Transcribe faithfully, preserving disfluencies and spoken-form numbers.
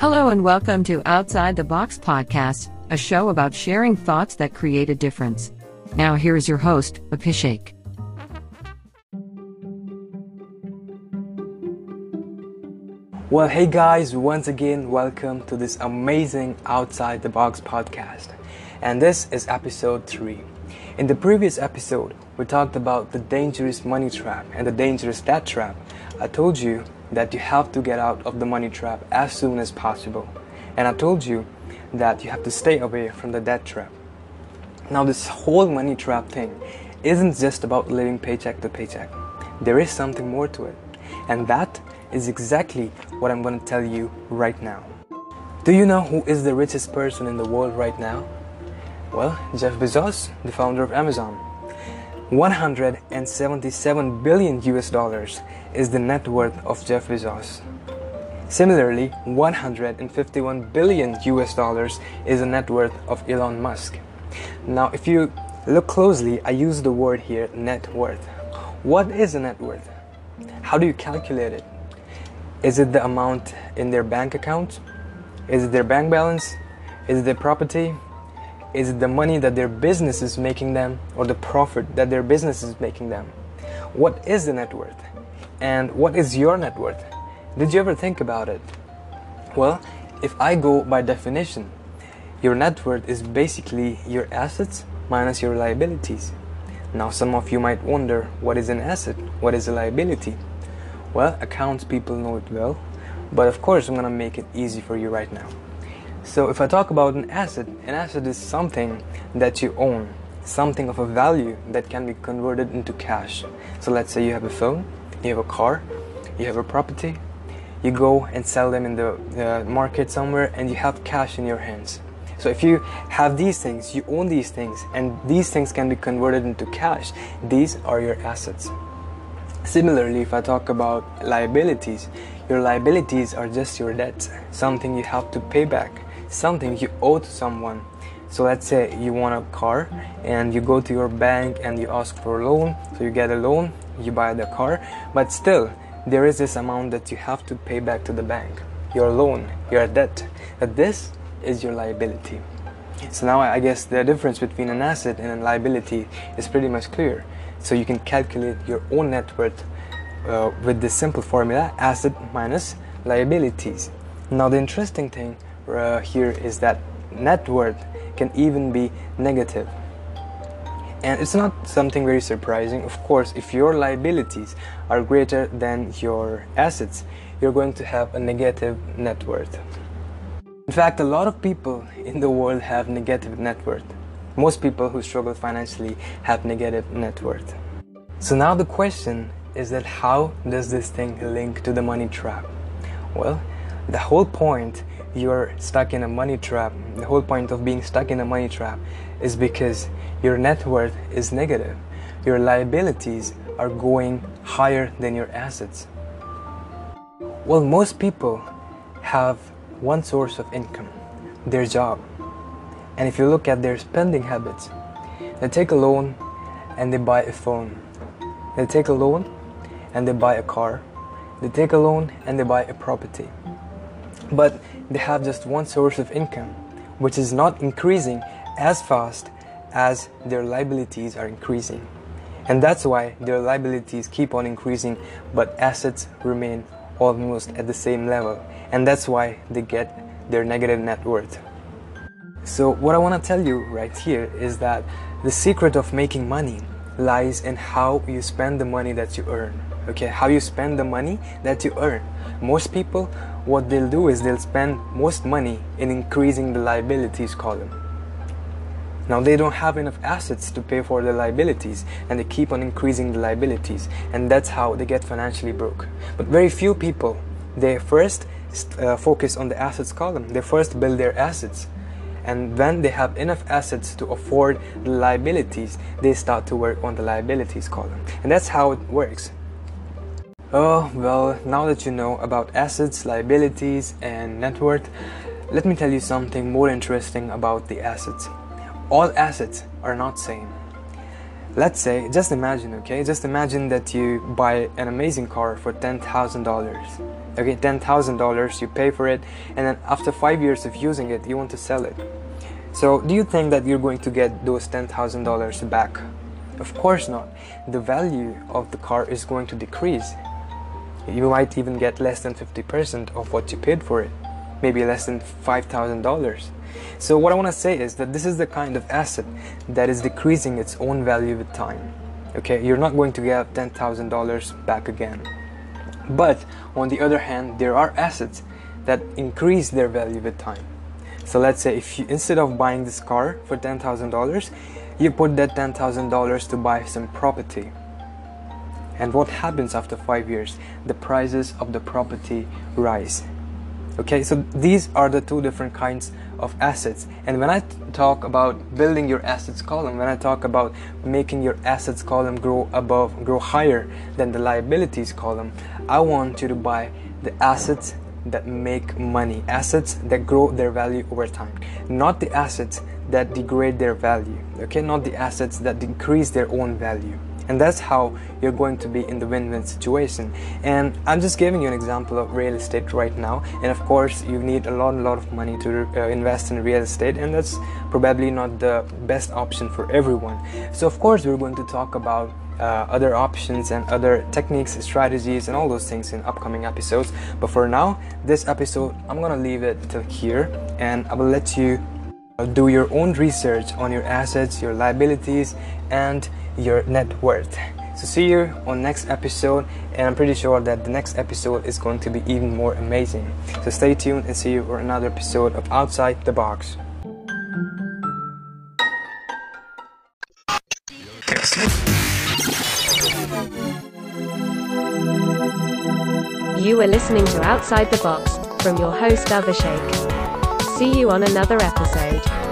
Hello and welcome to Outside the Box Podcast, a show about sharing thoughts that create a difference. Now here is your host, Abhishek. Well, hey guys, once again, welcome to this amazing Outside the Box Podcast. And this is episode three. In the previous episode, we talked about the dangerous money trap and the dangerous debt trap. I told you that you have to get out of the money trap as soon as possible. And I told you that you have to stay away from the debt trap. Now this whole money trap thing isn't just about living paycheck to paycheck. There is something more to it. And that is exactly what I'm going to tell you right now. Do you know who is the richest person in the world right now? Well, Jeff Bezos, the founder of Amazon. one hundred seventy-seven billion U S dollars is the net worth of Jeff Bezos. Similarly, one hundred fifty-one billion U S dollars is the net worth of Elon Musk. Now, if you look closely, I use the word here, net worth. What is a net worth? How do you calculate it? Is it the amount in their bank account? Is it their bank balance? Is it their property? Is it the money that their business is making them, or the profit that their business is making them? What is the net worth? And what is your net worth? Did you ever think about it? Well, if I go by definition, your net worth is basically your assets minus your liabilities. Now, some of you might wonder, what is an asset? What is a liability? Well, accounts people know it well, but of course I'm gonna make it easy for you right now. So if I talk about an asset, an asset is something that you own, something of a value that can be converted into cash. So let's say you have a phone, you have a car, you have a property, you go and sell them in the uh, market somewhere and you have cash in your hands. So if you have these things, you own these things, and these things can be converted into cash. These are your assets. Similarly, if I talk about liabilities, your liabilities are just your debts, something you have to pay back, something you owe to someone. So let's say you want a car and you go to your bank and you ask for a loan, so you get a loan, you buy the car, but still there is this amount that you have to pay back to the bank, your loan, your debt. But this is your liability. So now I guess the difference between an asset and a liability is pretty much clear. So you can calculate your own net worth uh, with this simple formula, asset minus liabilities. Now the interesting thing Uh, here is that net worth can even be negative, and it's not something very surprising. Of course, if your liabilities are greater than your assets, you're going to have a negative net worth. In fact, a lot of people in the world have negative net worth. Most people who struggle financially have negative net worth. So now the question is that how does this thing link to the money trap? Well, the whole point you're stuck in a money trap, the whole point of being stuck in a money trap is because your net worth is negative. Your liabilities are going higher than your assets. Well, most people have one source of income, their job. And if you look at their spending habits, they take a loan and they buy a phone. They take a loan and they buy a car. They take a loan and they buy a property. But they have just one source of income, which is not increasing as fast as their liabilities are increasing. And that's why their liabilities keep on increasing, but assets remain almost at the same level. And that's why they get their negative net worth. So what I want to tell you right here is that the secret of making money lies in how you spend the money that you earn. Okay, how you spend the money that you earn. Most people, what they'll do is they'll spend most money in increasing the liabilities column. Now they don't have enough assets to pay for the liabilities, and they keep on increasing the liabilities, and that's how they get financially broke. But very few people, they first uh, focus on the assets column. They first build their assets, and when they have enough assets to afford the liabilities, they start to work on the liabilities column. And that's how it works. Oh, well, now that you know about assets, liabilities, and net worth, let me tell you something more interesting about the assets. All assets are not same. Let's say, just imagine, okay, just imagine that you buy an amazing car for ten thousand dollars, okay, ten thousand dollars, you pay for it, and then after five years of using it, you want to sell it. So do you think that you're going to get those ten thousand dollars back? Of course not. The value of the car is going to decrease. You might even get less than fifty percent of what you paid for it, maybe less than five thousand dollars. So what I want to say is that this is the kind of asset that is decreasing its own value with time. Okay, you're not going to get ten thousand dollars back again. But on the other hand, there are assets that increase their value with time. So let's say if you, instead of buying this car for ten thousand dollars, you put that ten thousand dollars to buy some property. And what happens after five years? The prices of the property rise. Okay, so these are the two different kinds of assets. And when I talk about building your assets column, when I talk about making your assets column grow above, grow higher than the liabilities column, I want you to buy the assets that make money, assets that grow their value over time, not the assets that degrade their value, okay, not the assets that decrease their own value. And that's how you're going to be in the win-win situation. And I'm just giving you an example of real estate right now. And of course, you need a lot, a lot of money to uh, invest in real estate. And that's probably not the best option for everyone. So of course, we're going to talk about uh, other options and other techniques, strategies, and all those things in upcoming episodes. But for now, this episode, I'm going to leave it till here. And I will let you do your own research on your assets, your liabilities, and your net worth. So see you on next episode, and I'm pretty sure that the next episode is going to be even more amazing. So stay tuned and see you for another episode of Outside the Box. You are listening to Outside the Box from your host Abhishek. See you on another episode.